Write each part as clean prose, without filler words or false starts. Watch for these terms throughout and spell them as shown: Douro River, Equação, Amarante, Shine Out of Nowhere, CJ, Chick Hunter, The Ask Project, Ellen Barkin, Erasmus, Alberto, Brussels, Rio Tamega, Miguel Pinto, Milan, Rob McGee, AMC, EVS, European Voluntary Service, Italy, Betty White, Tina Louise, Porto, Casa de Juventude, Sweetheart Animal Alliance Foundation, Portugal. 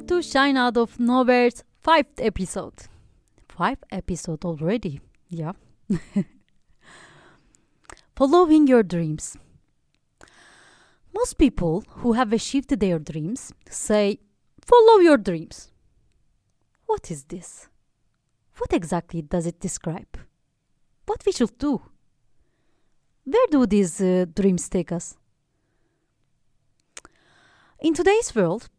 Welcome to Shine Out of Nowhere's 5th episode. 5th episode already, yeah. Following your dreams. Most people who have achieved their dreams say, follow your dreams. What is this? What exactly does it describe? What we should do? Where do these dreams take us? In today's world,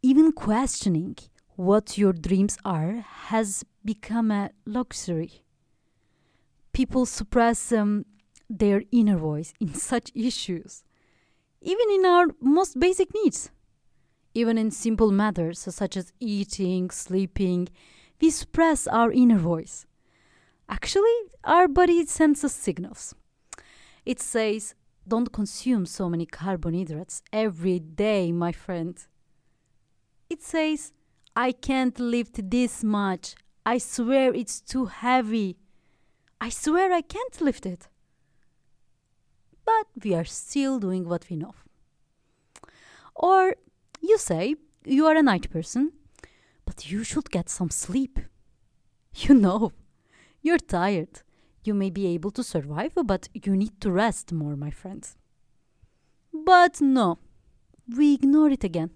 even questioning what your dreams are has become a luxury. People suppress their inner voice in such issues, even in our most basic needs. Even in simple matters such as eating, sleeping, we suppress our inner voice. Actually, our body sends us signals. It says, don't consume so many carbohydrates every day, my friend. It says, I can't lift this much. I swear it's too heavy. I swear I can't lift it. But we are still doing what we know. Or you say, you are a night person, but you should get some sleep. You know, you're tired. You may be able to survive, but you need to rest more, my friends. But no, we ignore it again.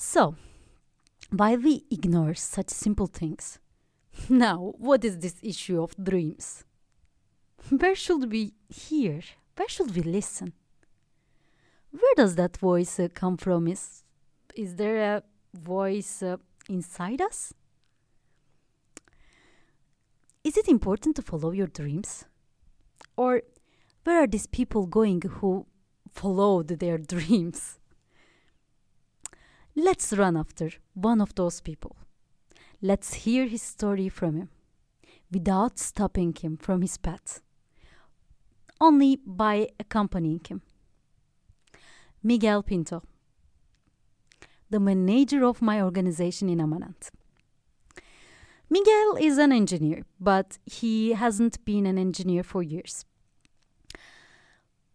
So, while we ignore such simple things, now what is this issue of dreams? Where should we hear? Where should we listen? Where does that voice come from? Is there a voice inside us? Is it important to follow your dreams? Or where are these people going who followed their dreams? Let's run after one of those people. Let's hear his story from him, without stopping him from his path, only by accompanying him. Miguel Pinto, the manager of my organization in Amarante. Miguel is an engineer, but he hasn't been an engineer for years.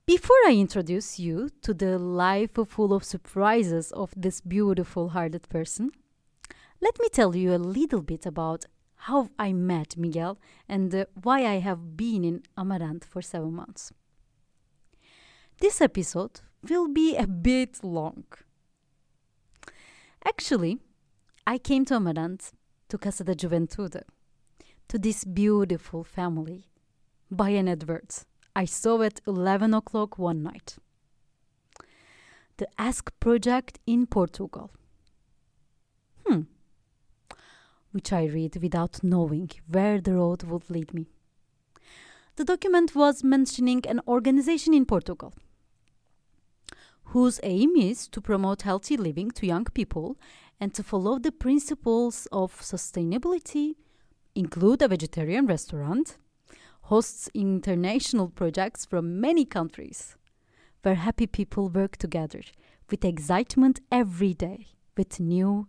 Before I introduce you to the life full of surprises of this beautiful-hearted person, let me tell you a little bit about how I met Miguel and why I have been in Amarante for 7 months. This episode will be a bit long. Actually, I came to Amarante, to Casa de Juventude, to this beautiful family, by an advert I saw at 11 o'clock one night. The Ask Project in Portugal. Which I read without knowing where the road would lead me. The document was mentioning an organization in Portugal whose aim is to promote healthy living to young people and to follow the principles of sustainability, include a vegetarian restaurant, hosts international projects from many countries, where happy people work together with excitement every day, with new,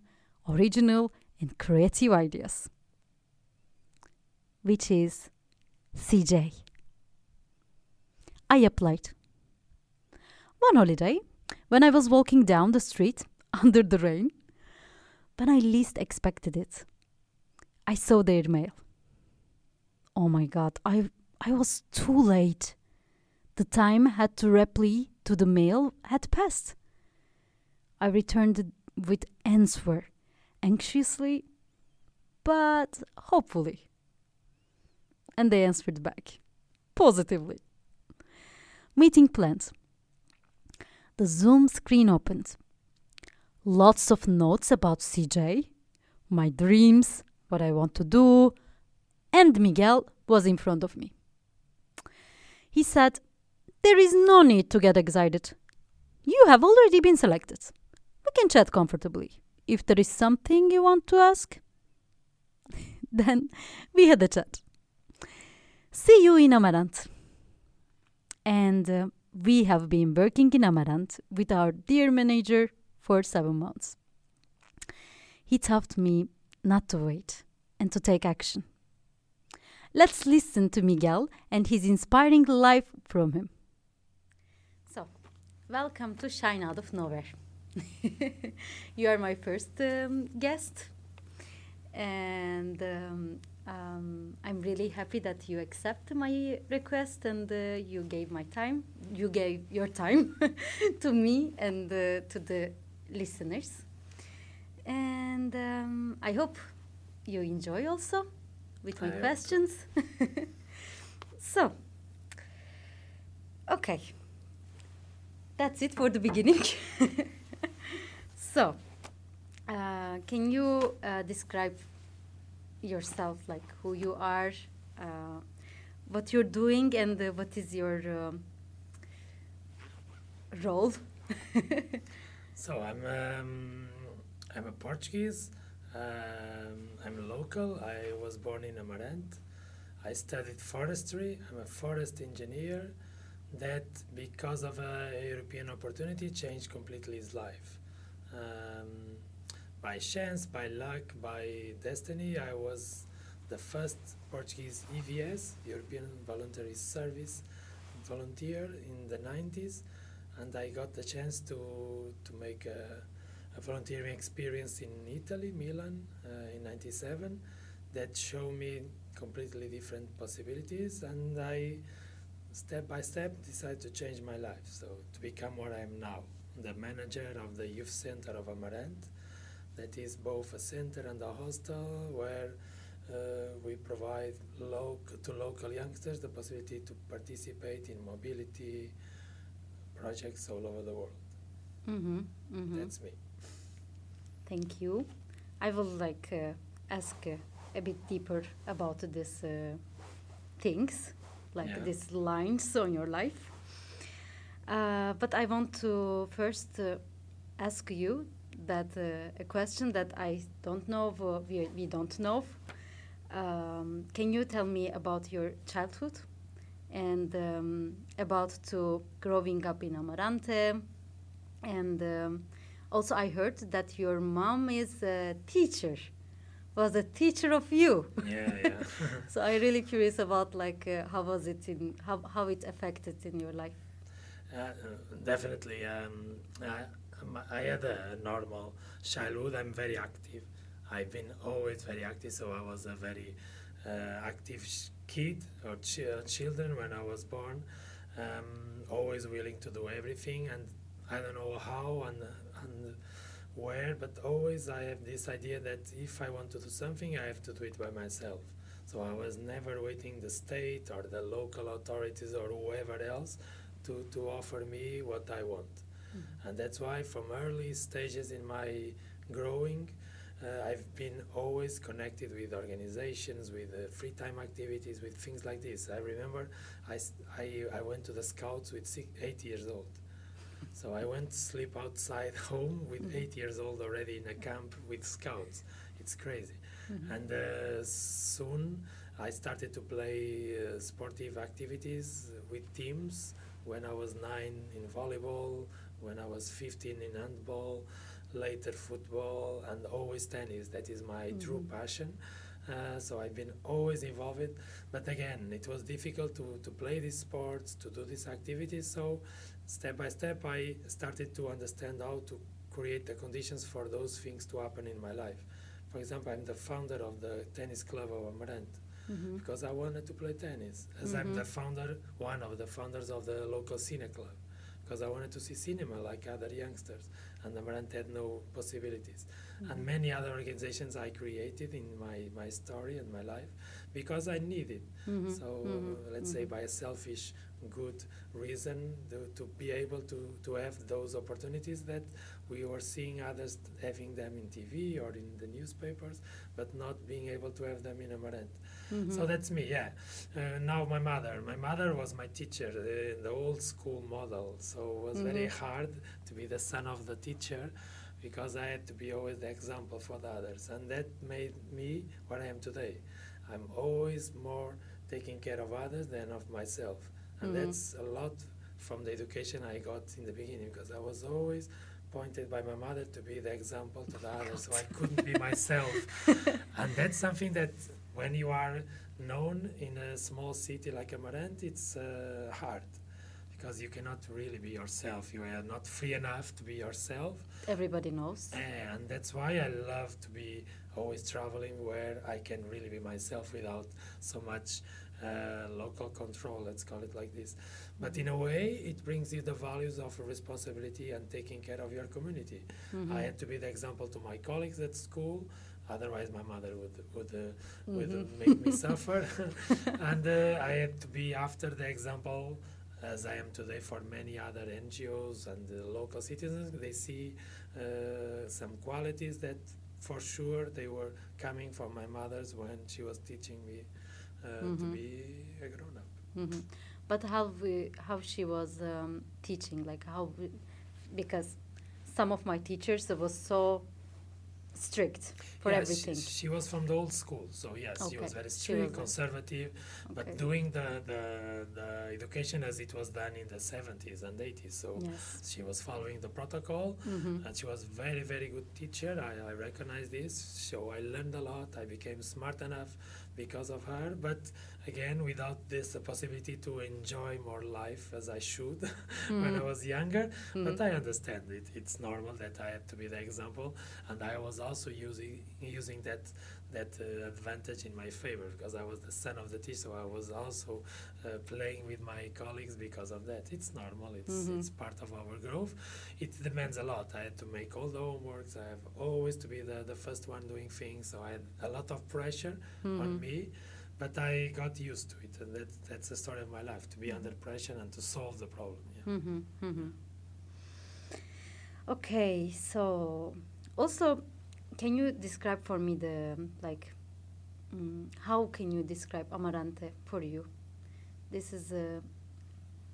original, and creative ideas. Which is CJ. I applied. One holiday, when I was walking down the street under the rain, when I least expected it, I saw their mail. Oh my God, I was too late. The time had to reply to the mail had passed. I returned with answer, anxiously, but hopefully. And they answered back, positively. Meeting planned. The Zoom screen opened. Lots of notes about CJ, my dreams, what I want to do, and Miguel was in front of me. He said, there is no need to get excited. You have already been selected. We can chat comfortably. If there is something you want to ask, then we had a chat. See you in Amarante. And we have been working in Amarante with our dear manager for 7 months. He taught me not to wait and to take action. Let's listen to Miguel and his inspiring life from him. So, welcome to Shine Out of Nowhere. You are my first guest, and I'm really happy that you accept my request, and you gave my time. You gave your time to me and to the listeners. And I hope you enjoy also with my questions. So, okay, that's it for the beginning. So, can you describe yourself, like who you are, what you're doing, and what is your role? So I'm a Portuguese. I'm local. I was born in Amarante. I studied forestry. I'm a forest engineer. That, because of a European opportunity, changed completely his life. By chance, by luck, by destiny, I was the first Portuguese EVS, European Voluntary Service, volunteer in the 90s, and I got the chance to make a volunteering experience in Italy, Milan, in 97, that showed me completely different possibilities, and I, step by step, decided to change my life, so to become what I am now, the manager of the youth center of Amarante. That is both a center and a hostel where we provide local youngsters the possibility to participate in mobility projects all over the world. Mm-hmm, mm-hmm. That's me. Thank you. I will ask a bit deeper about these things, these lines on your life. But I want to first ask you that a question that I don't know of, we don't know of. Can you tell me about your childhood and about growing up in Amarante? And also I heard that your mom was a teacher of you. Yeah. So I'm really curious about how it affected in your life. Definitely. I had a normal childhood. I'm very active. I've been always very active, so I was a very active kid or children when I was born, always willing to do everything, and I don't know how and where, but always I have this idea that if I want to do something, I have to do it by myself. So I was never waiting the state or the local authorities or whoever else to offer me what I want. And that's why from early stages in my growing, I've been always connected with organizations, with free time activities, with things like this. I remember I went to the Scouts with 8 years old. So I went to sleep outside home with 8 years old already in a camp with Scouts. It's crazy. Mm-hmm. And soon I started to play sportive activities with teams. When I was 9 in volleyball, when I was 15 in handball, later football, and always tennis. That is my true passion. So I've been always involved. But again, it was difficult to play these sports, to do these activities. So step by step, I started to understand how to create the conditions for those things to happen in my life. For example, I'm the founder of the tennis club of Amarante. Mm-hmm. Because I wanted to play tennis, as I'm the founder, one of the founders of the local cine club, because I wanted to see cinema like other youngsters, and Amarante had no possibilities. Mm-hmm. And many other organizations I created in my story and my life, because I needed. Mm-hmm. So let's say by a selfish, good reason to be able to have those opportunities that we were seeing others having them in TV or in the newspapers, but not being able to have them in Amarante. Mm-hmm. So that's me, yeah. Now my mother was my teacher in the old school model, so it was very hard to be the son of the teacher, because I had to be always the example for the others, and that made me what I am today. I'm always more taking care of others than of myself. And that's a lot from the education I got in the beginning, because I was always pointed by my mother to be the example to the others, so I couldn't be myself. And that's something that when you are known in a small city like Amarante, it's hard. because you cannot really be yourself. You are not free enough to be yourself. Everybody knows. And that's why I love to be always traveling where I can really be myself without so much local control, let's call it like this. But in a way, it brings you the values of responsibility and taking care of your community. Mm-hmm. I had to be the example to my colleagues at school. Otherwise, my mother would make me suffer. And I had to be after the example, as I am today, for many other NGOs and local citizens. They see some qualities that, for sure, they were coming from my mother's when she was teaching me to be a grown-up. Mm-hmm. But how she was teaching, like because some of my teachers was so strict for everything. She was from the old school, so yes, okay. She was very strict, conservative, but doing the education as it was done in the 70s and 80s, so yes. She was following the protocol, and she was very, very good teacher. I recognize this, so I learned a lot. I became smart enough because of her, but again, without this possibility to enjoy more life as I should when I was younger, but I understand it. It's normal that I had to be the example, and I was also using that advantage in my favor, because I was the son of the teacher, so I was also playing with my colleagues because of that. It's normal, it's part of our growth. It demands a lot. I had to make all the homeworks, I have always to be the first one doing things, so I had a lot of pressure on me, but I got used to it, and that's the story of my life, to be under pressure and to solve the problem. Yeah. Mm-hmm. Mm-hmm. Okay, so also, can you describe for me how can you describe Amarante for you? This is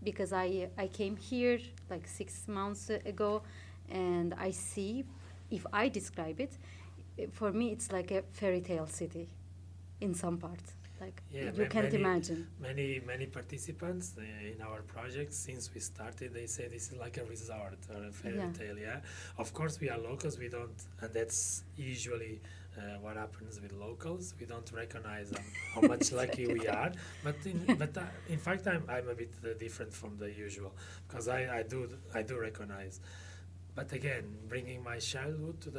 because I came here 6 months ago, and I see, if I describe it, for me it's like a fairy tale city in some parts. You can't imagine. Many participants in our project, since we started, they say this is like a resort or a fairy tale. Yeah, of course we are locals. We don't, and that's usually what happens with locals. We don't recognize how much lucky we are. But in fact, I'm a bit different from the usual, because I do recognize. But again, bringing my childhood to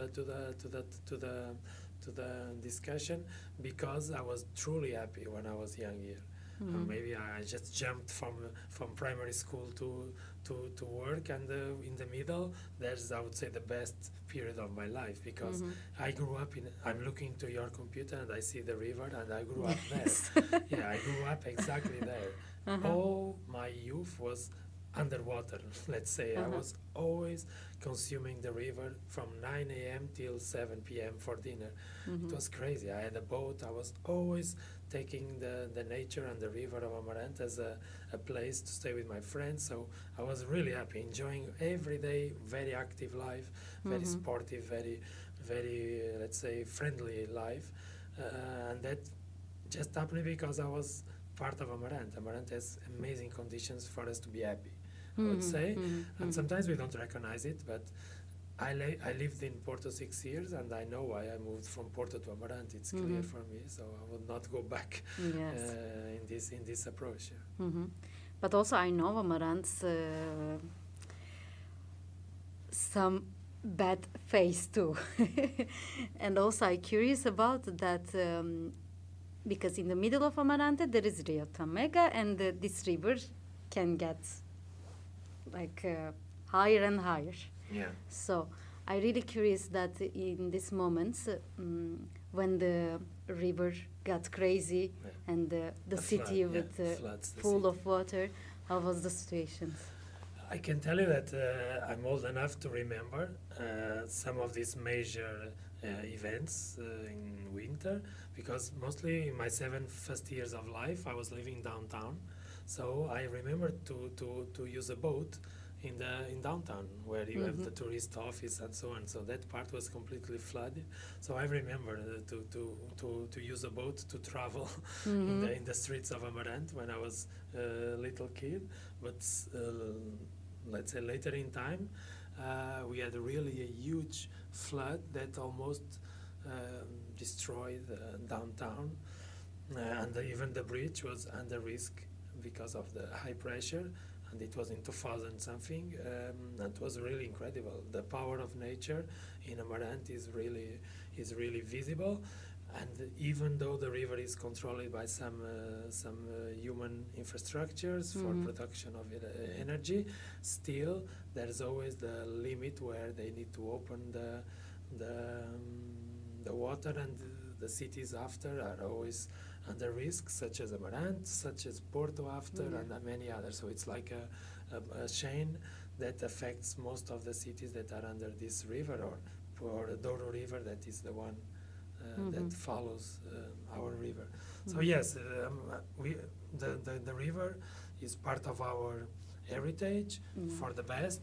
the discussion, because I was truly happy when I was young here. Maybe I just jumped from primary school to work, and in the middle there's, I would say, the best period of my life, because I grew up I'm looking to your computer and I see the river, and I grew up there. Yeah, I grew up exactly there. All my youth was underwater, let's say. I was always consuming the river from 9 a.m. till 7 p.m. for dinner. It was crazy. I had a boat. I was always taking the nature and the river of Amarante as a place to stay with my friends. So I was really happy, enjoying every day, very active life, very sportive, very, very, let's say, friendly life. And that just happened because I was part of Amarante. Amarante has amazing conditions for us to be happy, I would say, and sometimes we don't recognize it, but I lived in Porto 6 years, and I know why I moved from Porto to Amarante. It's clear for me, so I would not go back in this approach. Yeah. But also I know Amarante's some bad face too, and also I'm curious about that, because in the middle of Amarante there is Rio Tamega, and this river can get higher and higher. Yeah. So I really curious that in these moments when the river got crazy and the city full of water, how was the situation? I can tell you that I'm old enough to remember some of these major events in winter, because mostly in my 7 first years of life I was living downtown. So I remember to use a boat in downtown, where you have the tourist office and so on. So that part was completely flooded. So I remember to use a boat to travel in the streets of Amarante when I was a little kid. But let's say later in time, we had really a huge flood that almost destroyed downtown, and even the bridge was under risk because of the high pressure. and it was in 2000 something, and it was really incredible. The power of nature in Amarante is really visible, and even though the river is controlled by some human infrastructures for production of energy, still there's always the limit where they need to open the water, and the cities after are always under risk, such as Amarante, such as Porto after, and many others. So it's like a chain that affects most of the cities that are under this river, or Douro River, that is the one that follows our river. So yes, the river is part of our heritage for the best,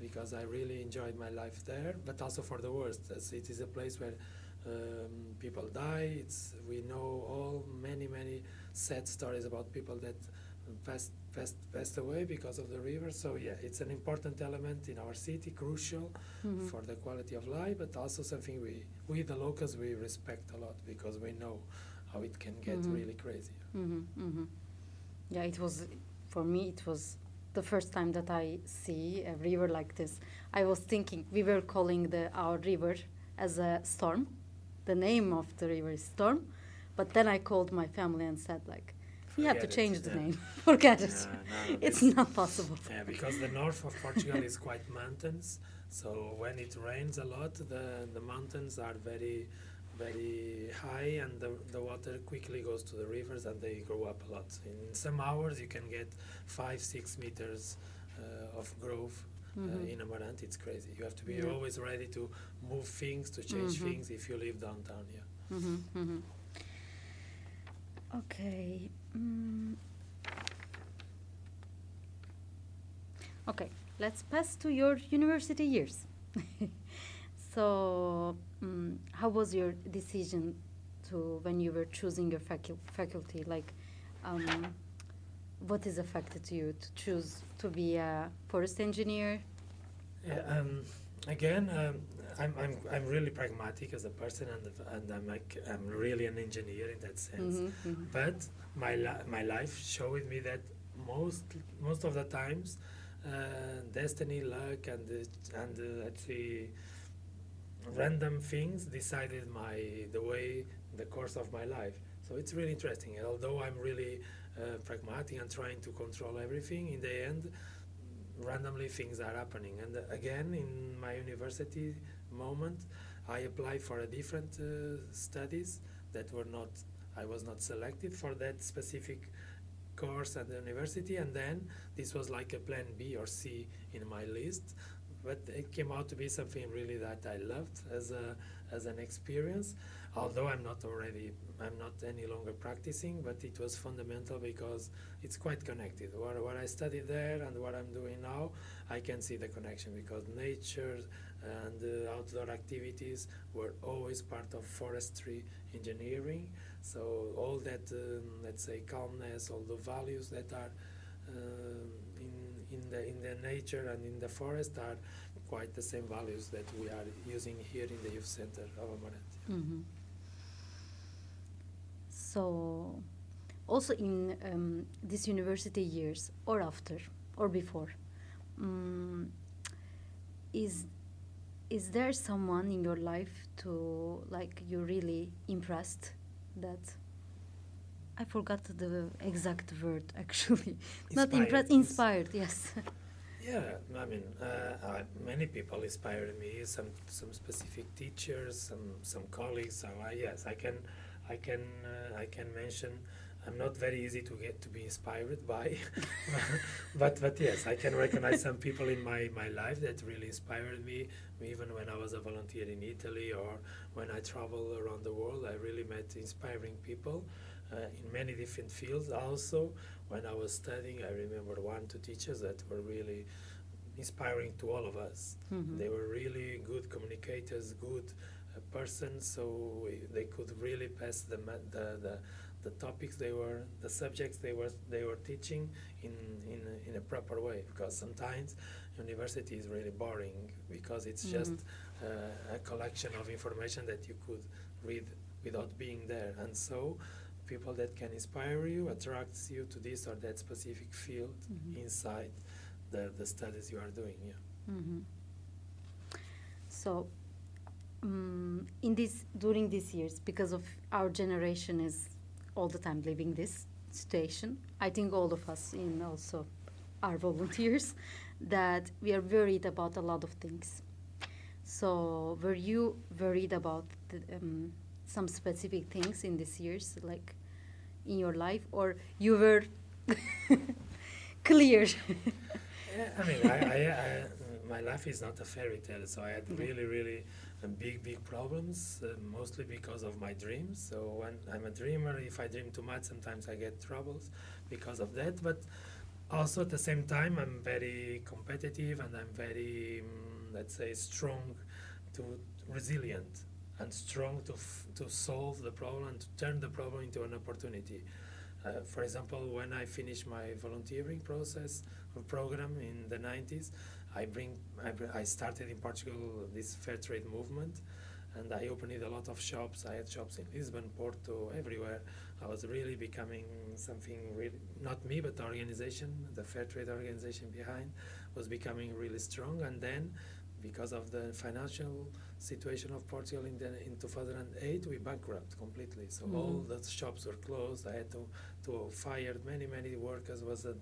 because I really enjoyed my life there, but also for the worst, as it is a place where people die. We know all many sad stories about people that passed away because of the river. So yeah, it's an important element in our city, crucial for the quality of life, but also something we the locals, we respect a lot, because we know how it can get really crazy. Yeah, it was, for me, it was the first time that I see a river like this. I was thinking, we were calling our river as a storm. The name of the river is Storm, but then I called my family and said, like, you have to change the name. Forget it. No, it's not possible. Yeah, because the north of Portugal is quite mountains. So when it rains a lot, the mountains are very, very high, and the water quickly goes to the rivers, and they grow up a lot. In some hours, you can get 5-6 meters of growth. In Amarante, it's crazy. You have to be always ready to move things, to change things, if you live downtown. Yeah. Okay. Okay. Let's pass to your university years. So, how was your decision when you were choosing your faculty? Like, what has affected you to choose to be a forest engineer? Yeah, again, I'm really pragmatic as a person, and I'm really an engineer in that sense. But my life showed me that most of the times, destiny, luck, and actually random things decided the course of my life. So it's really interesting. Although I'm really pragmatic and trying to control everything, in the end, randomly things are happening. And again, in my university moment, I applied for a different studies that I was not selected for that specific course at the university, and then this was like a plan B or C in my list, but it came out to be something really that I loved as an experience. Although I'm not any longer practicing, but it was fundamental because it's quite connected. What I studied there and what I'm doing now, I can see the connection, because nature and outdoor activities were always part of forestry engineering. So all that, let's say, calmness, all the values that are in the nature and in the forest are quite the same values that we are using here in the youth center of Amarante. So, also in these university years, or after, or before, is there someone in your life you really impressed? That I forgot the exact word, actually. Not impressed, inspired. Yes. Yeah, I mean, many people inspired me. Some specific teachers, some colleagues. So I can mention. I'm not very easy to be inspired by, but yes, I can recognize some people in my life that really inspired me. Even when I was a volunteer in Italy, or when I travel around the world, I really met inspiring people in many different fields. Also, when I was studying, I remember 1-2 teachers that were really inspiring to all of us. They were really good communicators, good persons, so they could really pass the topics the subjects they were teaching in a proper way, because sometimes university is really boring, because it's just a collection of information that you could read without being there. And so people that can inspire you, attracts you to this or that specific field inside the studies you are doing. Yeah. Mm-hmm. So, during these years, because of our generation is all the time living this situation, I think all of us also are volunteers, that we are worried about a lot of things. So, were you worried about some specific things in these years, like in your life, or you were clear? Yeah, I mean, I my life is not a fairy tale, so I had really big problems, mostly because of my dreams. So when I'm a dreamer, if I dream too much, sometimes I get troubles because of that. But also at the same time, I'm very competitive and I'm very, let's say, strong, resilient, and strong to solve the problem and to turn the problem into an opportunity. For example, when I finished my volunteering program in the 90s, I started in Portugal this fair trade movement, and I opened a lot of shops. I had shops in Lisbon, Porto, everywhere. I was really becoming something, really, not me, but the organization, the fair trade organization behind, was becoming really strong. And then, because of the financial situation of Portugal in 2008, we bankrupted completely. So all the shops were closed. I had to fire many workers. It was a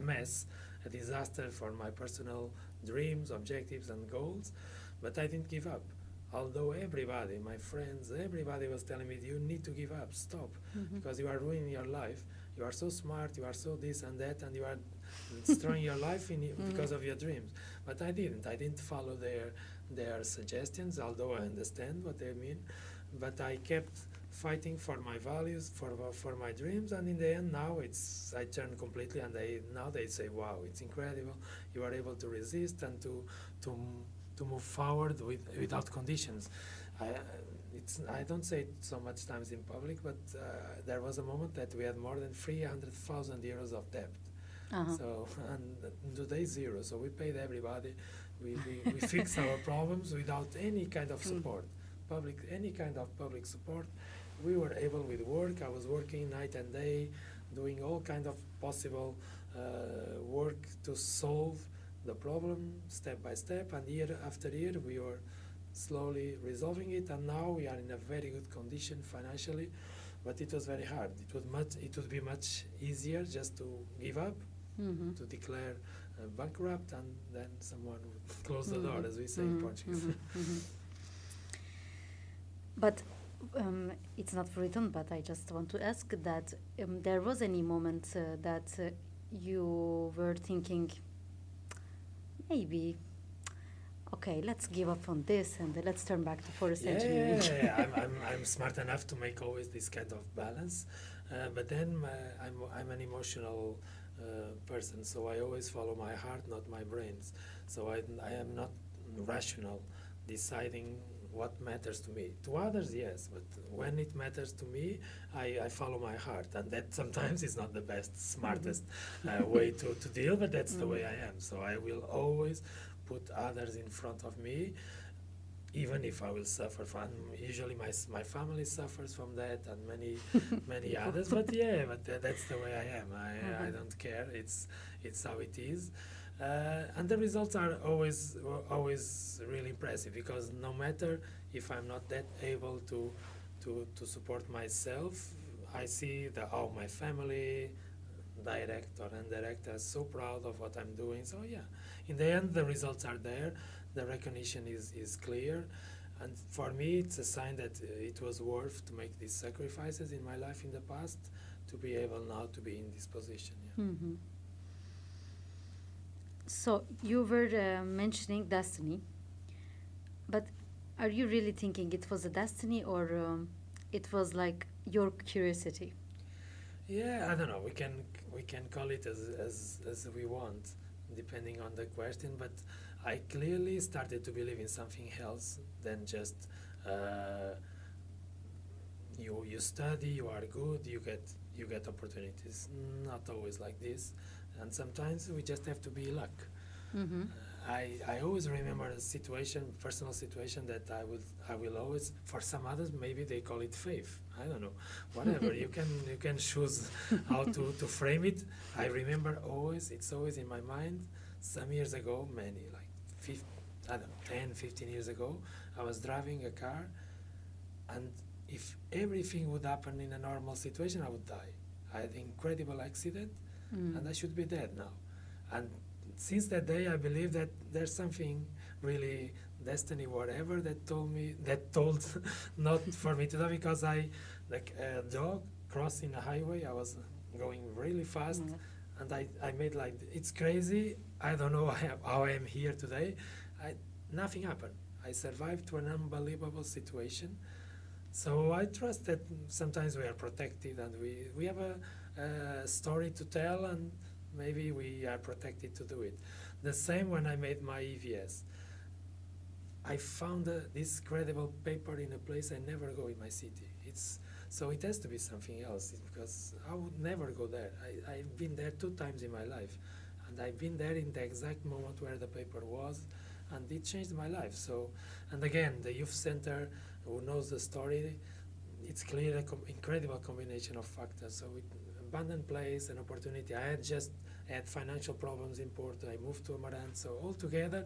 mess, a disaster for my personal dreams, objectives, and goals. But I didn't give up. Although everybody, my friends, everybody was telling me, you need to give up, stop, because you are ruining your life. You are so smart, you are so this and that, and you are destroying your life because of your dreams. But I didn't. I didn't follow their suggestions, although I understand what they mean. But I kept fighting for my values, for my dreams, and in the end now I turned completely, and now they say, wow, it's incredible. You are able to resist and to move forward without conditions. I don't say it so much times in public, but there was a moment that we had more than 300,000 euros of debt. So, and today zero. So we paid everybody. We fixed our problems without any kind of support, public support. We were able with work. I was working night and day, doing all kind of possible work to solve the problem step by step, and year after year we were slowly resolving it, and now we are in a very good condition financially, but it was very hard. It would be much easier just to give up, to declare bankrupt, and then someone would close the door, as we say in Portuguese. But it's not written, but I just want to ask that there was any moment that you were thinking, maybe, okay, let's give up on this and let's turn back to forest engineering. Yeah. I'm smart enough to make always this kind of balance, but then I'm an emotional person, so I always follow my heart, not my brains. So I am not rational, deciding what matters to me. To others, yes, but when it matters to me, I follow my heart, and that sometimes is not the best, smartest way to deal, but that's the way I am. So I will always put others in front of me, even if I will suffer from. Usually my family suffers from that, and many others, but that's the way I am. I don't care, it's how it is. And the results are always really impressive, because no matter if I'm not that able to support myself, I see how my family, direct or indirect, are so proud of what I'm doing. So yeah, in the end the results are there, the recognition is clear, and for me it's a sign that it was worth to make these sacrifices in my life in the past to be able now to be in this position. Yeah. Mm-hmm. So you were mentioning destiny, but are you really thinking it was a destiny, or it was like your curiosity? Yeah, I don't know. We can call it as we want, depending on the question. But I clearly started to believe in something else than just you study, you are good, you get opportunities. Not always like this. And sometimes we just have to be luck. I always remember a situation, personal situation, that I will always, for some others maybe they call it faith, I don't know, whatever. you can choose how to frame it. I remember always, it's always in my mind, some years ago, many, like 10, 15 years ago, I was driving a car, and if everything would happen in a normal situation, I would die. I had an incredible accident, and I should be dead now. And since that day, I believe that there's something really destiny, whatever, that told not for me to die, because I, like a dog crossing a highway, I was going really fast, and I made like, it's crazy, I don't know how I am here today. Nothing happened. I survived to an unbelievable situation. So I trust that sometimes we are protected, and we have a story to tell, and maybe we are protected to do it. The same when I made my EVS. I found this credible paper in a place I never go in my city. So it has to be something else, because I would never go there. I've been there 2 times in my life, and I've been there in the exact moment where the paper was, and it changed my life. So, and again, the youth center, who knows the story, it's clear an incredible combination of factors. So with abundant place and opportunity, I had financial problems in Porto, I moved to Amarante, so all together,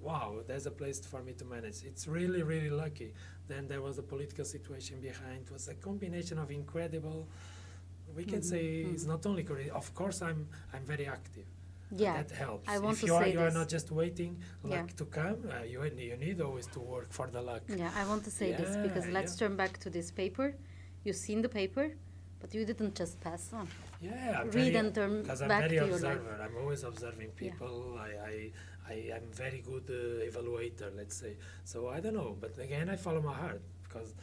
wow, there's a place for me to manage. It's really, really lucky. Then there was a political situation behind. It was a combination of incredible, we can say it's not only career. Of course, I'm very active. Yeah, that helps. You are not just waiting luck to come. You need always to work for the luck. Yeah, I want to say this, because let's turn back to this paper. You've seen the paper, but you didn't just pass on. Yeah, because I'm very observer. I'm always observing people. Yeah. I am very good evaluator, let's say. So I don't know, but again, I follow my heart, because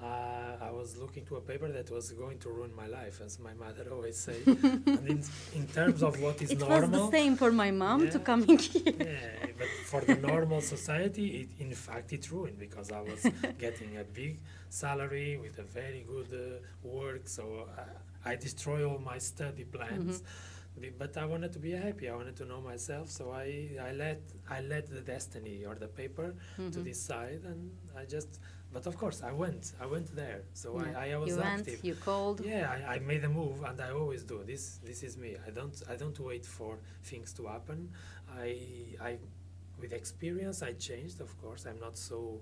I was looking to a paper that was going to ruin my life, as my mother always say. And in terms of what is normal, it was the same for my mom to coming here. Yeah, but for the normal society, in fact, it ruined, because I was getting a big salary with a very good work. So I destroy all my study plans. But I wanted to be happy. I wanted to know myself. So I let the destiny or the paper to decide, and I just. But of course, I went there. So yeah. I was active. You called. Yeah, I made a move, and I always do. This is me. I don't wait for things to happen. With experience, I changed. Of course, I'm not so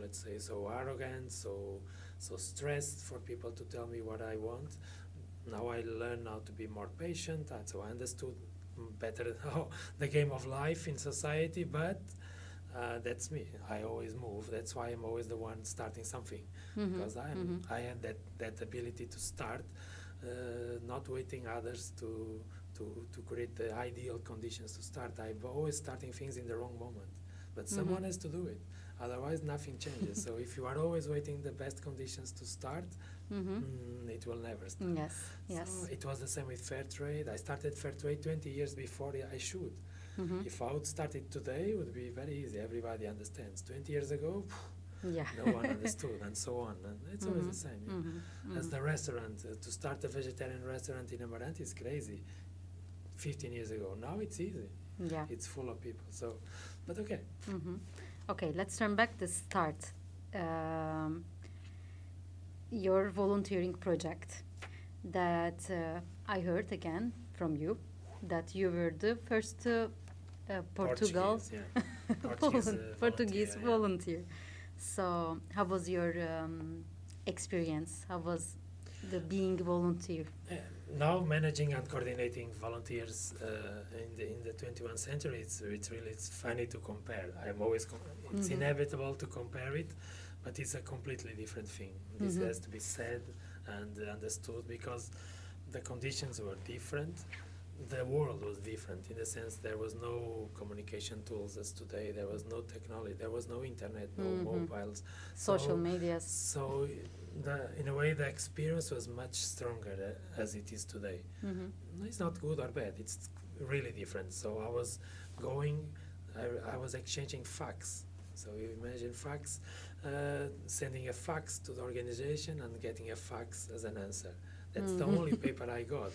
let's say so arrogant, so stressed for people to tell me what I want. Now I learn how to be more patient, and so I understood better how the game of life in society. But. That's me. I always move. That's why I'm always the one starting something, because I had that ability to start, not waiting others to create the ideal conditions to start. I'm always starting things in the wrong moment, but someone has to do it. Otherwise, nothing changes. So if you are always waiting the best conditions to start, it will never start. Yes. So it was the same with fair trade. I started fair trade 20 years before I should. If I would start it today, it would be very easy. Everybody understands. 20 years ago, no one understood, and so on. And it's always the same. As the restaurant, to start a vegetarian restaurant in Amarante is crazy. 15 years ago, now it's easy. Yeah, it's full of people. So, but okay. Okay, let's turn back to start. Your volunteering project that I heard again from you. That you were the first Portuguese volunteer. So, how was your experience? How was the being volunteer? Now, managing and coordinating volunteers in the 21st century, it's really funny to compare. I'm always it's inevitable to compare it, but it's a completely different thing. This has to be said and understood, because the conditions were different. The world was different in the sense there was no communication tools as today. There was no technology. There was no internet, no mobiles, social media. So, in a way, the experience was much stronger as it is today. It's not good or bad. It's really different. So I was exchanging fax. So you imagine fax, sending a fax to the organization and getting a fax as an answer. That's the only paper I got.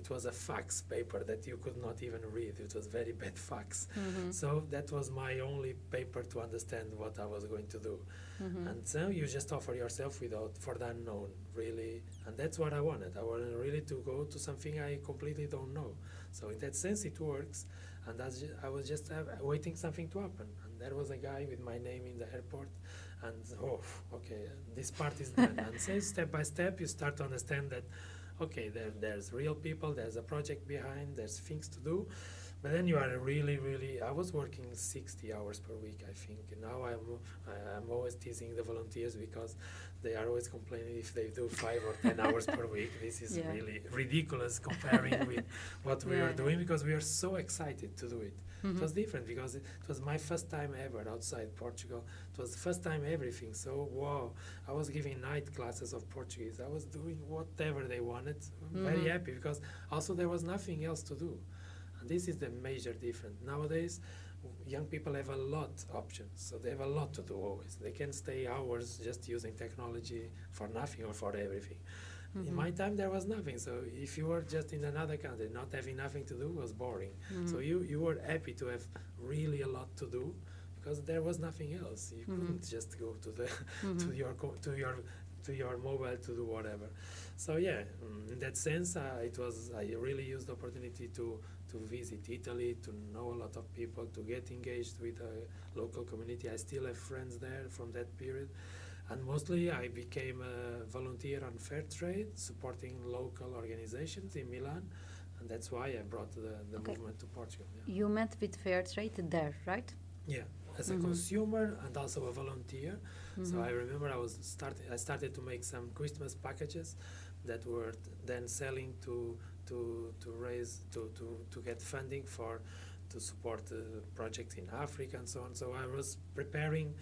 It was a fax paper that you could not even read. It was very bad fax. Mm-hmm. So that was my only paper to understand what I was going to do. Mm-hmm. And so you just offer yourself for the unknown, really. And that's what I wanted. I wanted really to go to something I completely don't know. So in that sense, it works. And I was just waiting something to happen. And there was a guy with my name in the airport. And, this part is done. And so step by step, you start to understand that, there's real people, there's a project behind, there's things to do. But then you are really, I was working 60 hours per week, I think. Now I'm always teasing the volunteers because they are always complaining if they do 5 or 10 hours per week. This is really ridiculous comparing with what we are doing because we are so excited to do it. Mm-hmm. It was different because it was my first time ever outside Portugal. It was the first time everything. So, wow, I was giving night classes of Portuguese. I was doing whatever they wanted. Mm-hmm. Very happy because also there was nothing else to do. And this is the major difference. Nowadays, young people have a lot of options, so they have a lot to do always. They can stay hours just using technology for nothing or for everything. Mm-hmm. In my time, there was nothing. So if you were just in another country, not having nothing to do was boring. Mm-hmm. So you were happy to have really a lot to do because there was nothing else. You couldn't just go to the to your mobile to do whatever. So in that sense, I really used the opportunity to visit Italy, to know a lot of people, to get engaged with the local community. I still have friends there from that period. And mostly I became a volunteer on fair trade, supporting local organizations in Milan. And that's why I brought the movement to Portugal. Yeah. You met with fair trade there, right? Yeah, as a consumer and also a volunteer. Mm-hmm. So I remember I started to make some Christmas packages that were then selling to get funding to support projects in Africa and so on. So I was preparing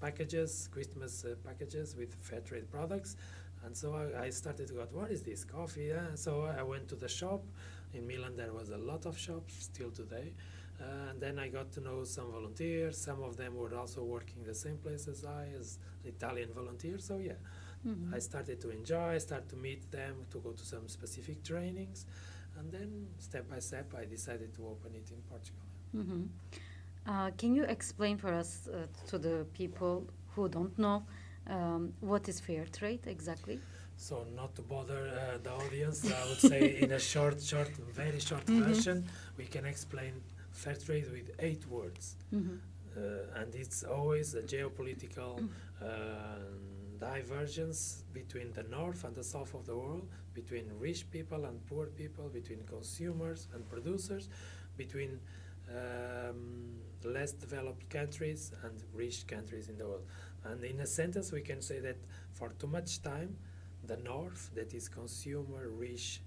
packages, Christmas packages with fair trade products, and so I started to go, what is this, coffee? Yeah? So I went to the shop. In Milan there was a lot of shops still today, and then I got to know some volunteers. Some of them were also working the same place as I, as Italian volunteers. So Mm-hmm. I started to meet them, to go to some specific trainings, and then step by step I decided to open it in Portugal. Mm-hmm. Can you explain for us, to the people who don't know, what is fair trade exactly? So not to bother the audience, I would say in a very short version, we can explain fair trade with 8 words. Mm-hmm. And it's always a geopolitical divergence between the north and the south of the world, between rich people and poor people, between consumers and producers, between less developed countries and rich countries in the world. And in a sentence, we can say that for too much time, the north, that is consumer, rich,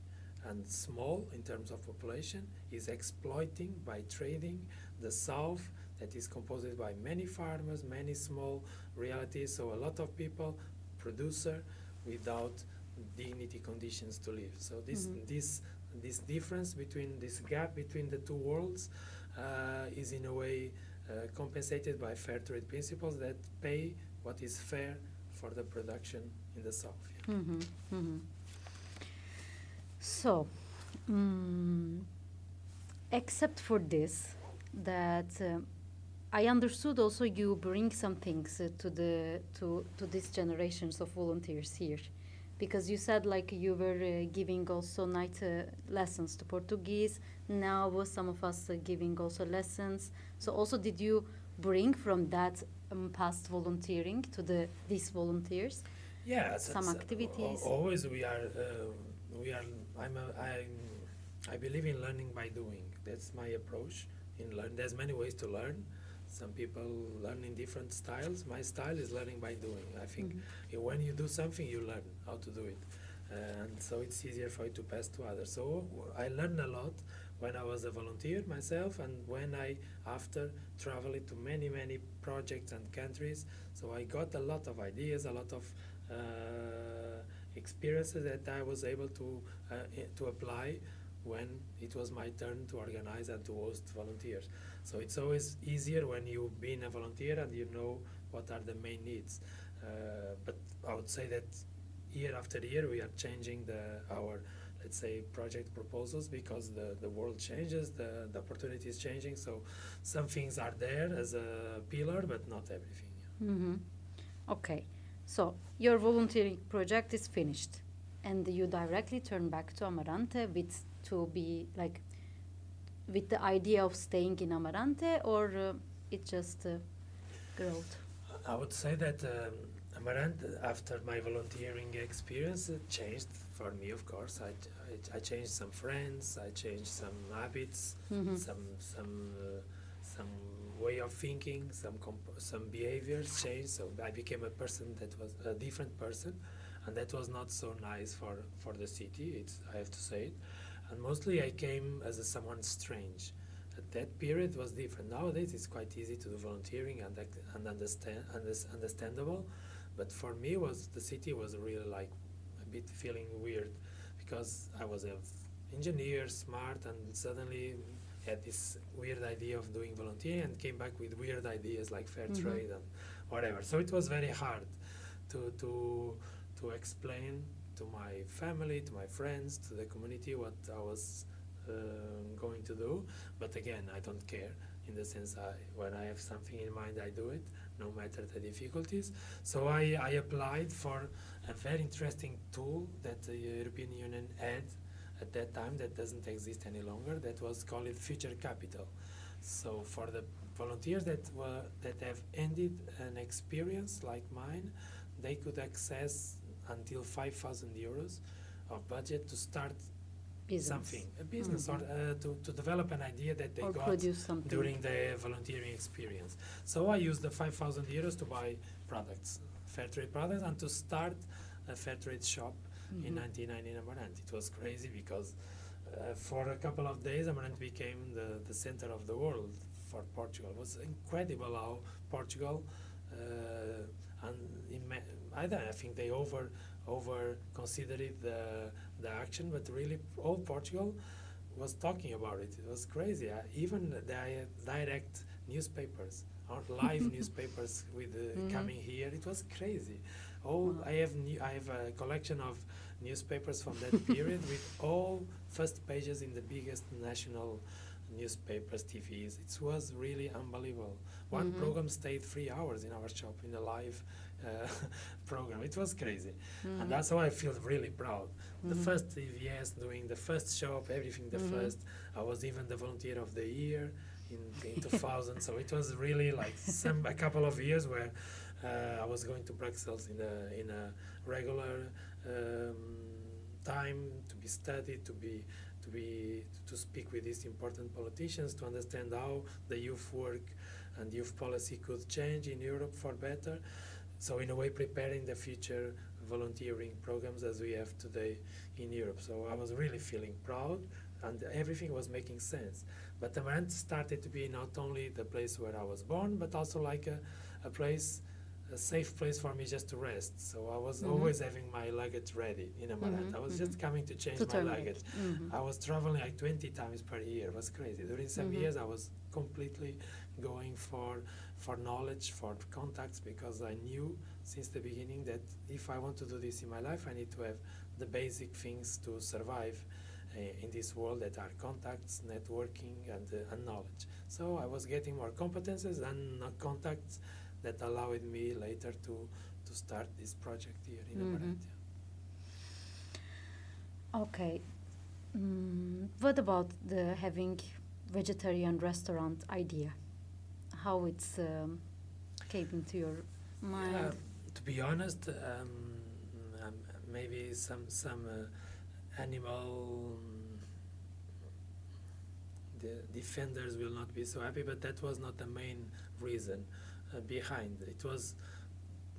and small in terms of population, is exploiting by trading the south, that is composed by many farmers, many small realities, so a lot of people, producer, without dignity conditions to live. So this difference between, this gap between the two worlds is in a way compensated by fair trade principles that pay what is fair for the production in the south. Yeah. Mm-hmm. Mm-hmm. So, except for this, that I understood also you bring some things to these generations of volunteers here, because you said like you were giving also night lessons to Portuguese. Now some of us are giving also lessons. So also did you bring from that past volunteering to these volunteers? Yeah, some activities. Always we are. I believe in learning by doing. That's my approach. There's many ways to learn. Some people learn in different styles. My style is learning by doing. I think when you do something, you learn how to do it. And so it's easier for you to pass to others. So I learned a lot when I was a volunteer myself, and when I, after, traveled to many, many projects and countries. So I got a lot of ideas, a lot of experiences that I was able to apply when it was my turn to organize and to host volunteers. So it's always easier when you've been a volunteer and you know what are the main needs. But I would say that year after year we are changing our let's say, project proposals, because the world changes, the opportunity is changing. So some things are there as a pillar, but not everything. Mm-hmm. Okay, so your volunteering project is finished, and you directly turn back to Amarante with the idea of staying in Amarante, or it just growth? I would say that Amarante, after my volunteering experience, changed for me, of course. I changed some friends, I changed some habits, mm-hmm. some way of thinking, some behaviors changed. So I became a person that was a different person, and that was not so nice for the city, I have to say it. And mostly I came as someone strange. At that period was different. Nowadays it's quite easy to do volunteering and understandable. But for me, the city was really like a bit feeling weird, because I was an engineer, smart, and suddenly had this weird idea of doing volunteering and came back with weird ideas like fair mm-hmm. trade and whatever. So it was very hard to explain to my family, to my friends, to the community what I was going to do. But again, I don't care, in the sense when I have something in mind, I do it, no matter the difficulties. So I applied for a very interesting tool that the European Union had at that time that doesn't exist any longer, that was called Future Capital. So for the volunteers that have ended an experience like mine, they could access until 5,000 euros of budget to start business. Something, a business, mm-hmm. or to develop an idea that they got during the volunteering experience. So I used the 5,000 euros to buy products, fair trade products, and to start a fair trade shop mm-hmm. in 1990 in Amarante. It was crazy because for a couple of days Amarante became the center of the world for Portugal. It was incredible how Portugal I think they over considered the action, but really all Portugal was talking about it. It was crazy. Even the direct newspapers or live newspapers with mm-hmm. coming here, it was crazy. I have a collection of newspapers from that period with all first pages in the biggest national newspapers, TVs. It was really unbelievable. One mm-hmm. program stayed 3 hours in our shop in a live program. It was crazy. Mm-hmm. And that's why I feel really proud. Mm-hmm. The first TVS doing the first shop, everything the mm-hmm. first. I was even the volunteer of the year in 2000. So it was really like a couple of years where I was going to Brussels in a regular time to be studied, to speak with these important politicians, to understand how the youth work and youth policy could change in Europe for better. So in a way, preparing the future volunteering programs as we have today in Europe. So I was really feeling proud, and everything was making sense. But Amarante started to be not only the place where I was born, but also like a place, a safe place for me just to rest. So I was mm-hmm. always having my luggage ready in Amarante. Mm-hmm. I was mm-hmm. just coming to change my luggage. Mm-hmm. I was traveling like 20 times per year. It was crazy. During some mm-hmm. years, I was completely going for knowledge, for contacts, because I knew since the beginning that if I want to do this in my life, I need to have the basic things to survive in this world, that are contacts, networking, and knowledge. So I was getting more competences and contacts that allowed me later to start this project here in Amarante. Mm-hmm. Okay. What about the having vegetarian restaurant idea? How it's came into your mind? To be honest, maybe some animal the defenders will not be so happy, but that was not the main reason behind. It was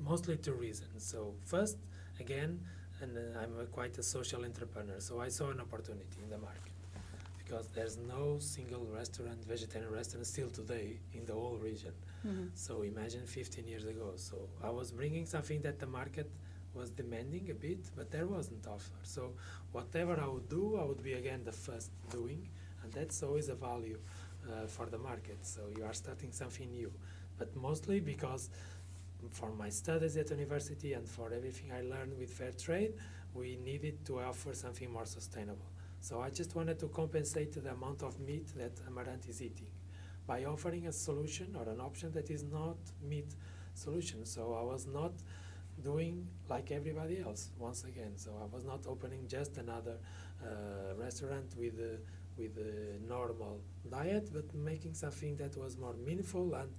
mostly 2 reasons. So first, again, and I'm quite a social entrepreneur, so I saw an opportunity in the market, because there's no single restaurant, vegetarian restaurant, still today in the whole region. Mm-hmm. So imagine 15 years ago. So I was bringing something that the market was demanding a bit, but there wasn't offer. So whatever I would do, I would be again the first doing, and that's always a value for the market. So you are starting something new. But mostly because for my studies at university and for everything I learned with fair trade, we needed to offer something more sustainable. So I just wanted to compensate the amount of meat that Amarante is eating by offering a solution or an option that is not meat solution. So I was not doing like everybody else, once again. So I was not opening just another restaurant with a normal diet, but making something that was more meaningful and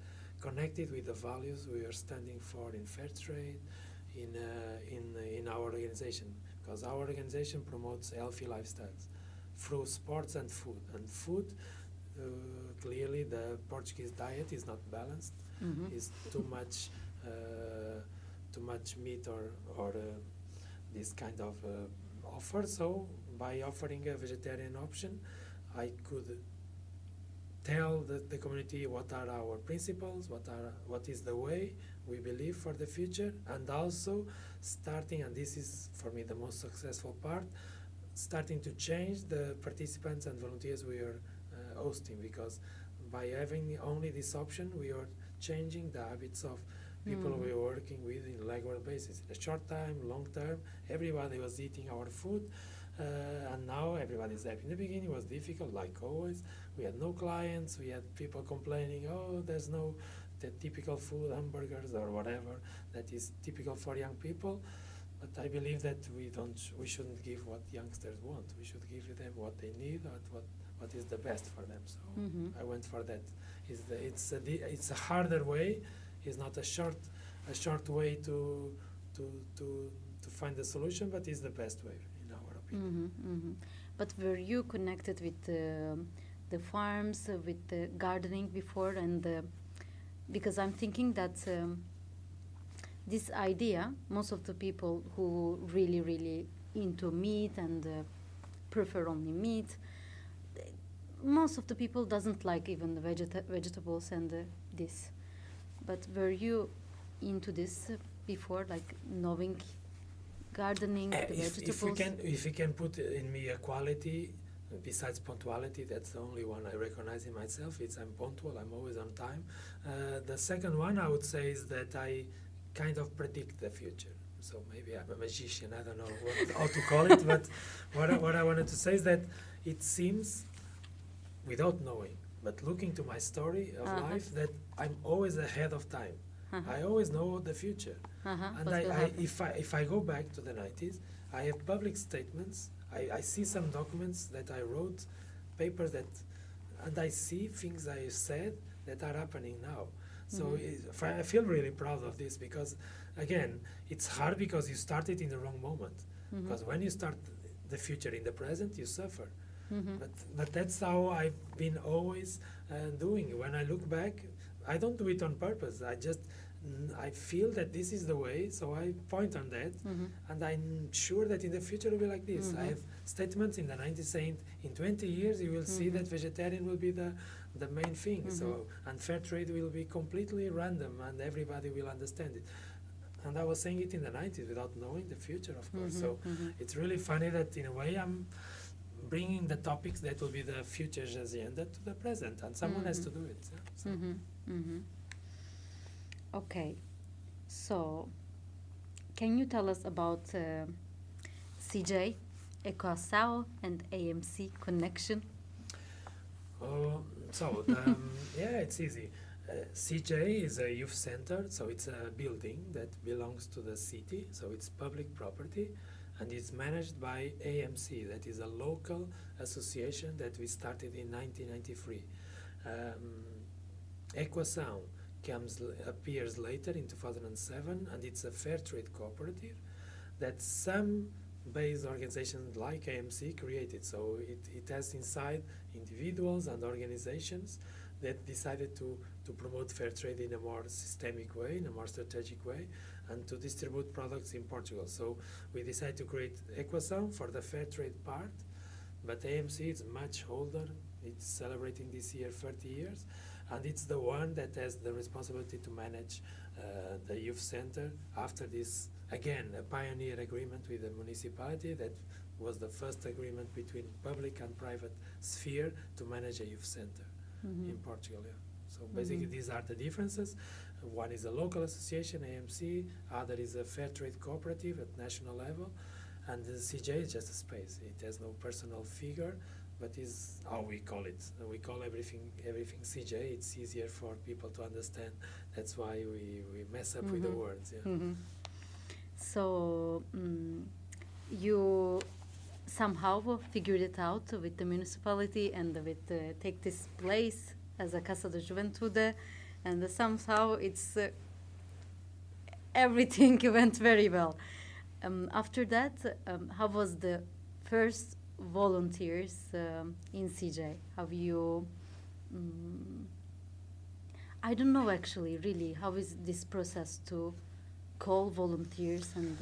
connected with the values we are standing for in fair trade, in our organization, because our organization promotes healthy lifestyles through sports and food. And food, clearly the Portuguese diet is not balanced. Mm-hmm. It's too much meat or this kind of offer. So by offering a vegetarian option, I could tell the community what are our principles, what is the way we believe for the future, and also starting, and this is for me the most successful part, starting to change the participants and volunteers we are hosting, because by having only this option we are changing the habits of people we are working with in regular basis. In a short time, long term, everybody was eating our food, and now everybody's happy. In the beginning it was difficult, like always. We had no clients, we had people complaining, oh, there's no the typical food, hamburgers or whatever, that is typical for young people. But I believe that we shouldn't give what youngsters want. We should give them what they need, or what is the best for them. So I went for that. It's a harder way. It's not a short way to find the solution, but it's the best way in our opinion. Mm-hmm, mm-hmm. But were you connected with the farms, with the gardening before? And because I'm thinking that this idea, most of the people who really, really into meat and prefer only meat, most of the people doesn't like even the vegetables and this. But were you into this before, like knowing gardening, the vegetables? If you can put in me a quality besides punctuality, that's the only one I recognize in myself. It's I'm punctual. I'm always on time. The second one I would say is that I kind of predict the future. So maybe I'm a magician. I don't know how to call it. But what I wanted to say is that it seems, without knowing, but looking to my story of life, that I'm always ahead of time. I always know the future. And if I go back to the 90s, I have public statements. I see some documents that I wrote, papers and I see things I have said that are happening now. So I feel really proud of this, because, again, it's hard because you started in the wrong moment. Because when you start the future in the present, you suffer. But that's how I've been always doing. When I look back, I don't do it on purpose. I just I feel that this is the way, so I point on that, and I'm sure that in the future it will be like this. I have statements in the 90s saying in 20 years you will see that vegetarian will be the main thing. So and fair trade will be completely random and everybody will understand it. And I was saying it in the 90s without knowing the future, of course. It's really funny that in a way I'm bringing the topics that will be the future's agenda to the present, and someone has to do it. So. Okay, so can you tell us about CJ, Equação, and AMC connection? It's easy. CJ is a youth center, so it's a building that belongs to the city, so it's public property. And it's managed by AMC, that is a local association that we started in 1993. Equação appears later in 2007, and it's a fair trade cooperative that some based organizations like AMC created. So it has inside individuals and organizations that decided to promote fair trade in a more systemic way, in a more strategic way, and to distribute products in Portugal. So we decided to create Equação for the fair trade part, but AMC is much older. It's celebrating this year 30 years, and it's the one that has the responsibility to manage the youth center after this, again, a pioneer agreement with the municipality that was the first agreement between public and private sphere to manage a youth center. In Portugal, yeah. So basically these are the differences. One is a local association, AMC, other is a fair trade cooperative at national level, And the CJ is just a space. It has no personal figure, but is how we call it. We call everything CJ. It's easier for people to understand. That's why we mess up with the words. Yeah. Mm-hmm. So you somehow figured it out with the municipality and with take this place as a Casa de Juventude, and somehow it's everything went very well. After that, how was the first volunteers in CJ? Have you? I don't know actually. Really, how is this process to call volunteers and?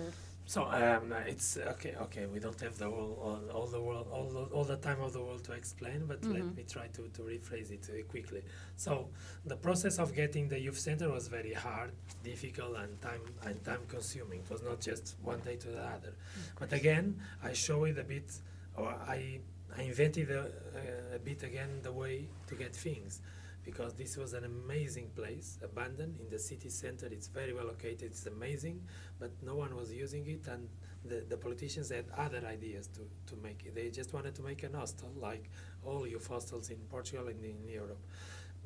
It's okay. Okay, we don't have the whole, all the world, all the time of the world to explain, but let me try to rephrase it quickly. So the process of getting the youth center was very hard, difficult, and time consuming. It was not just one day to the other. But again, I show it a bit, or I invented a bit again the way to get things. Because this was an amazing place, abandoned in the city center. It's very well located, it's amazing, but no one was using it, and the politicians had other ideas to make it. They just wanted to make an hostel, like all youth hostels in Portugal and in Europe.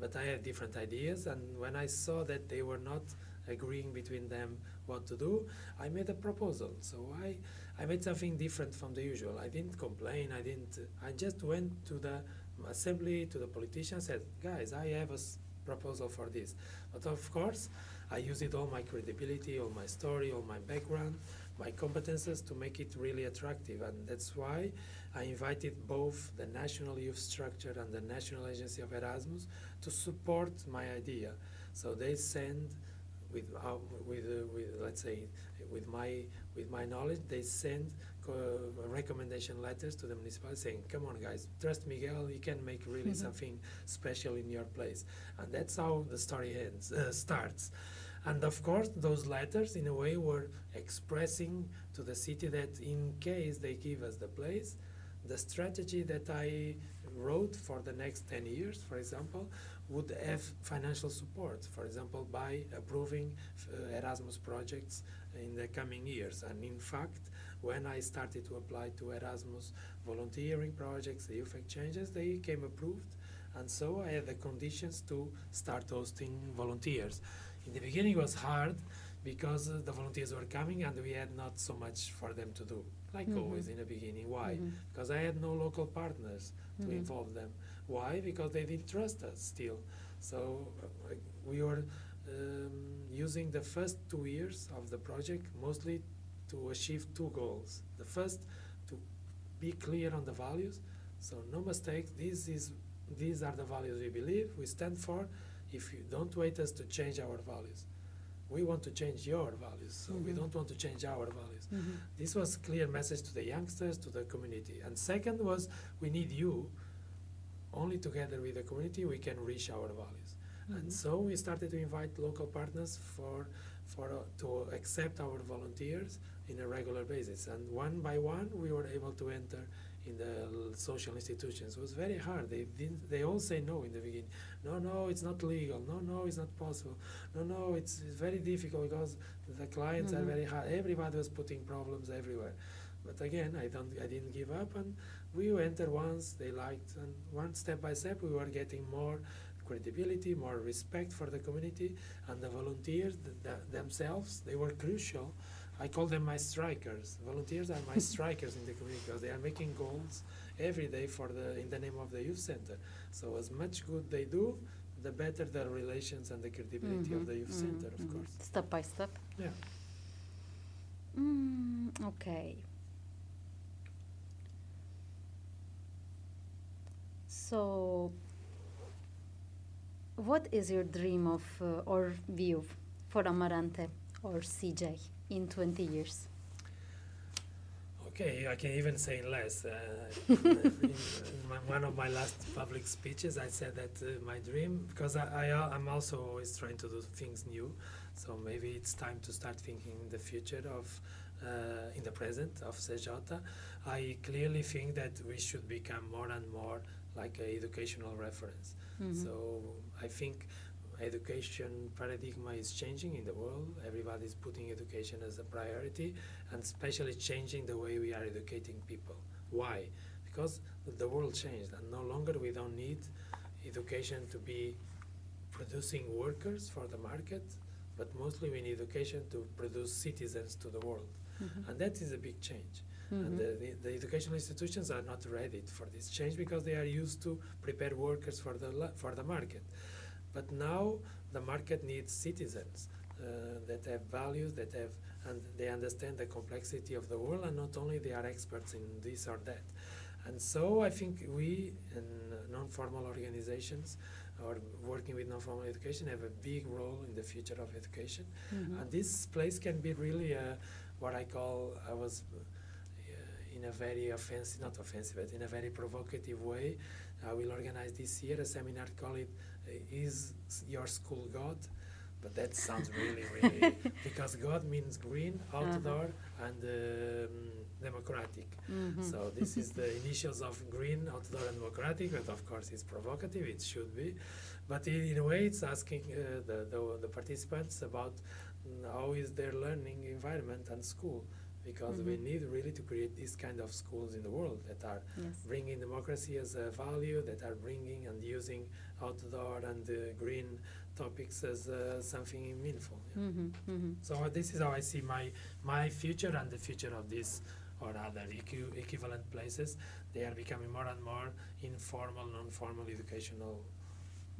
But I had different ideas, and when I saw that they were not agreeing between them what to do, I made a proposal. So I made something different from the usual. I didn't complain, I just went to the assembly, to the politicians, said, guys, I have a proposal for this. But of course, I used all my credibility, all my story, all my background, my competences to make it really attractive. And that's why I invited both the National Youth Structure and the National Agency of Erasmus to support my idea. So they send, with my knowledge, they send recommendation letters to the municipality saying, come on guys, trust Miguel, you can make really something special in your place. And that's how the story starts. And of course, those letters in a way were expressing to the city that in case they give us the place, the strategy that I wrote for the next 10 years, for example, would have financial support, for example, by approving Erasmus projects in the coming years. And in fact, when I started to apply to Erasmus volunteering projects, the youth exchanges, they came approved. And so I had the conditions to start hosting volunteers. In the beginning it was hard because the volunteers were coming and we had not so much for them to do, like always in the beginning. Why? Because I had no local partners to involve them. Why? Because they didn't trust us still. So we were using the first 2 years of the project mostly to achieve two goals. The first, to be clear on the values, so no mistakes, these are the values we believe, we stand for. If you don't wait us to change our values, we want to change your values, so we don't want to change our values. This was clear message to the youngsters, to the community. And second was, we need you, only together with the community we can reach our values. And so we started to invite local partners to accept our volunteers in a regular basis. And one by one, we were able to enter in the social institutions. It was very hard. They all say no in the beginning. No, it's not legal. No, it's not possible. No, it's very difficult because the clients are very hard. Everybody was putting problems everywhere. But again, I didn't give up. And we entered once, they liked. And one step by step, we were getting more credibility, more respect for the community, and the volunteers themselves, they were crucial. I call them my strikers. Volunteers are my strikers in the community because they are making goals every day in the name of the youth center. So as much good they do, the better the relations and the credibility of the youth center, of course. Step by step. Yeah. Okay. So, what is your dream of or view for Amarante or CJ in 20 years? Okay, I can even say less. In one of my last public speeches, I said that my dream, because I'm also always trying to do things new, so maybe it's time to start thinking in the future in the present of CJ. I clearly think that we should become more and more like an educational reference. So I think education paradigm is changing in the world. Everybody's putting education as a priority, and especially changing the way we are educating people. Why? Because the world changed, and no longer we don't need education to be producing workers for the market, but mostly we need education to produce citizens to the world. Mm-hmm. And that is a big change. Mm-hmm. And the educational institutions are not ready for this change because they are used to prepare workers for the market. But now the market needs citizens that have values, that have, and they understand the complexity of the world, and not only they are experts in this or that. And so I think we in non-formal organizations or working with non-formal education have a big role in the future of education. Mm-hmm. And this place can be really what I call, I was in a very offensive, not offensive, but in a very provocative way, I will organize this year a seminar called Is Your School God? But that sounds really, really, because God means green, outdoor, and democratic. Mm-hmm. So this is the initials of green, outdoor, and democratic, but of course it's provocative, it should be. But in a way it's asking the participants about how is their learning environment and school, because mm-hmm. we need really to create these kind of schools in the world that are yes. bringing democracy as a value, that are bringing and using outdoor and green topics as something meaningful. Yeah. Mm-hmm, mm-hmm. So this is how I see my future and the future of this or other equivalent places. They are becoming more and more informal, non-formal educational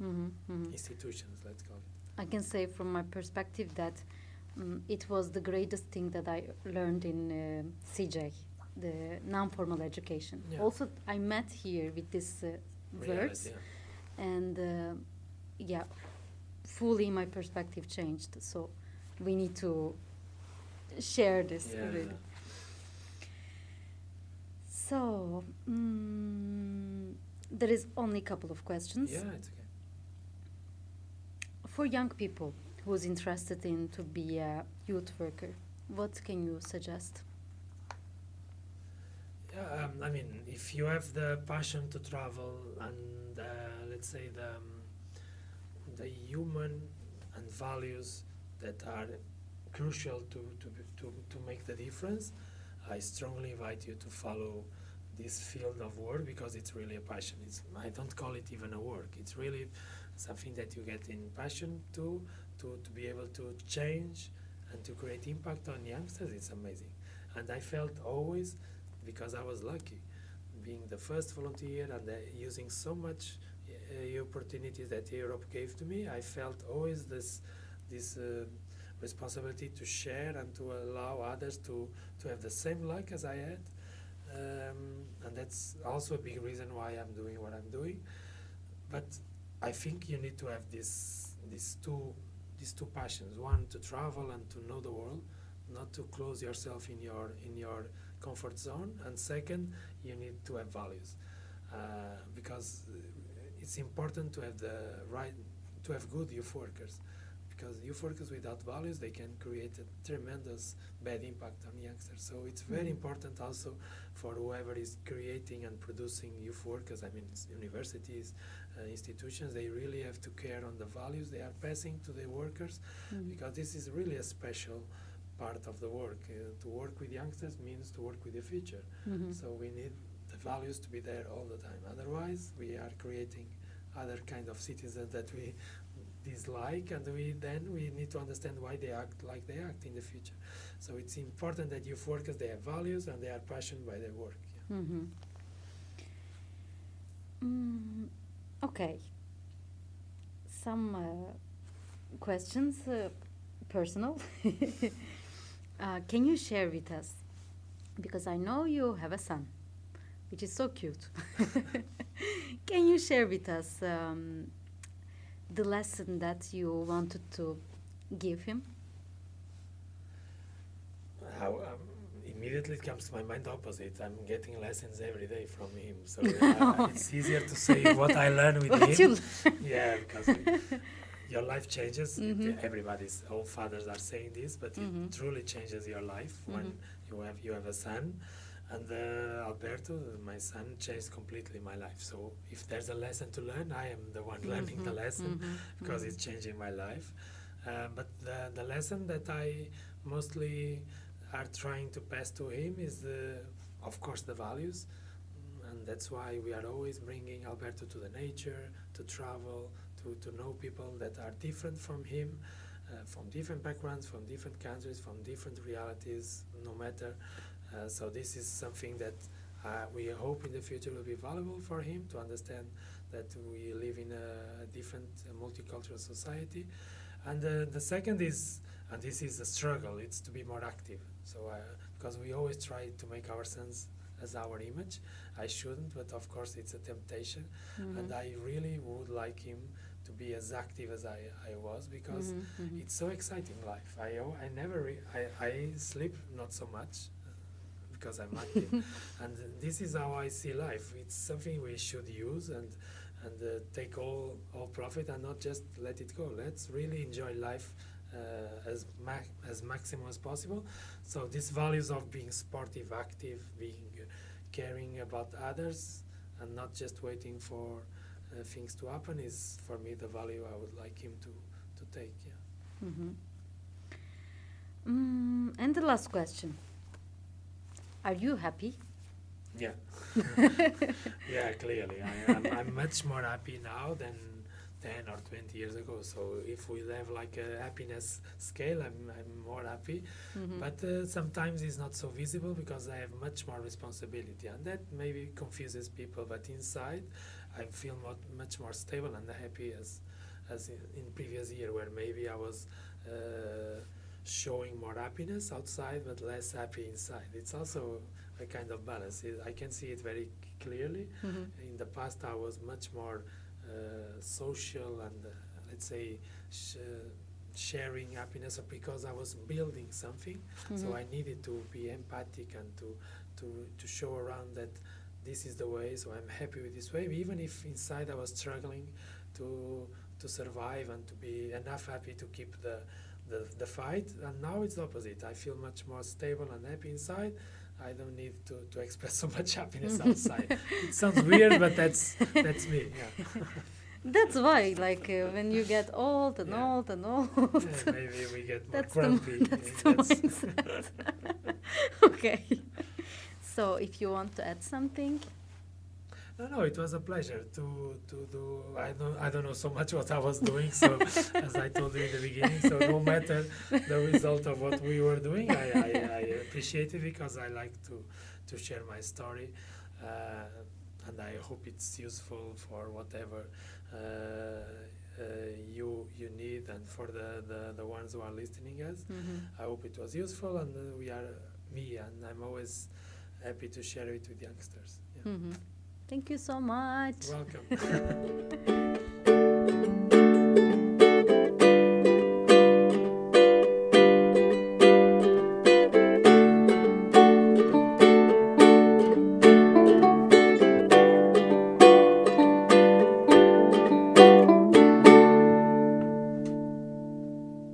mm-hmm, mm-hmm. institutions, let's call it. I can say from my perspective that it was the greatest thing that I learned in CJ, the non-formal education. Yeah. Also, I met here with these words, and fully my perspective changed. So we need to share this. Yeah. Really. So there is only a couple of questions. Yeah, it's okay. For young people who's interested in to be a youth worker, what can you suggest? Yeah, I mean, if you have the passion to travel and let's say the human and values that are crucial to make the difference, I strongly invite you to follow this field of work because it's really a passion. I don't call it even a work. It's really something that you get in passion to be able to change and to create impact on youngsters. It's amazing. And I felt always, because I was lucky, being the first volunteer and using so much opportunities that Europe gave to me, I felt always this responsibility to share and to allow others to have the same luck as I had. And that's also a big reason why I'm doing what I'm doing. But I think you need to have these two passions: one to travel and to know the world, not to close yourself in your comfort zone, and second, you need to have values, because it's important to have the right to have good youth workers, because youth workers without values, they can create a tremendous bad impact on youngsters. So it's very important also for whoever is creating and producing youth workers. I mean, universities, institutions, they really have to care on the values they are passing to the workers, because this is really a special part of the work. To work with youngsters means to work with the future. Mm-hmm. So we need the values to be there all the time. Otherwise, we are creating other kind of citizens that we dislike, and we need to understand why they act like they act in the future. So it's important that youth workers, they have values and they are passionate by their work. Yeah. Mm-hmm. Okay. Some questions, personal. Can you share with us? Because I know you have a son, which is so cute. Can you share with us the lesson that you wanted to give him? How, immediately it comes to my mind opposite. I'm getting lessons every day from him, so it's easier to say what I learn with him. Yeah, because your life changes. Mm-hmm. Everybody's, all fathers are saying this, but mm-hmm. it truly changes your life when you have a son. And Alberto, my son, changed completely my life. So if there's a lesson to learn, I am the one learning the lesson because it's changing my life. But the lesson that I mostly are trying to pass to him is, of course, the values. And that's why we are always bringing Alberto to the nature, to travel, to know people that are different from him, from different backgrounds, from different countries, from different realities, no matter. So this is something that we hope in the future will be valuable for him to understand that we live in a different multicultural society. And the second is, and this is a struggle, it's to be more active. So because we always try to make our sons as our image. I shouldn't, but of course it's a temptation. And I really would like him to be as active as I was, because it's so exciting life. I never, I sleep not so much because I'm active. And this is how I see life. It's something we should use and take all profit and not just let it go. Let's really enjoy life as maximum as possible. So these values of being sportive, active, being caring about others, and not just waiting for things to happen is, for me, the value I would like him to take. Yeah. And the last question: are you happy? Yeah. Yeah, clearly, I'm much more happy now than 10 or 20 years ago. So if we have like a happiness scale, I'm more happy. But sometimes it's not so visible because I have much more responsibility, and that maybe confuses people. But inside, I feel much more stable and happy as in previous year, where maybe I was showing more happiness outside but less happy inside. It's also a kind of balance. I can see it very clearly. In the past, I was much more social and let's say sharing happiness because I was building something, so I needed to be empathic and to show around that this is the way, so I'm happy with this way, even if inside I was struggling to survive and to be enough happy to keep the fight. And now it's the opposite. I feel much more stable and happy inside. I don't need to express so much happiness outside. It sounds weird, but that's me. Yeah. That's why, like, when you get old and old and old, yeah, maybe we get more grumpy. That's the mindset. Okay. So, if you want to add something. No, it was a pleasure to do. I don't know so much what I was doing, so as I told you in the beginning, so no matter the result of what we were doing, I appreciate it because I like to share my story, and I hope it's useful for whatever you need, and for the ones who are listening us. I hope it was useful, and I'm always happy to share it with youngsters. Yeah. Thank you so much. Welcome.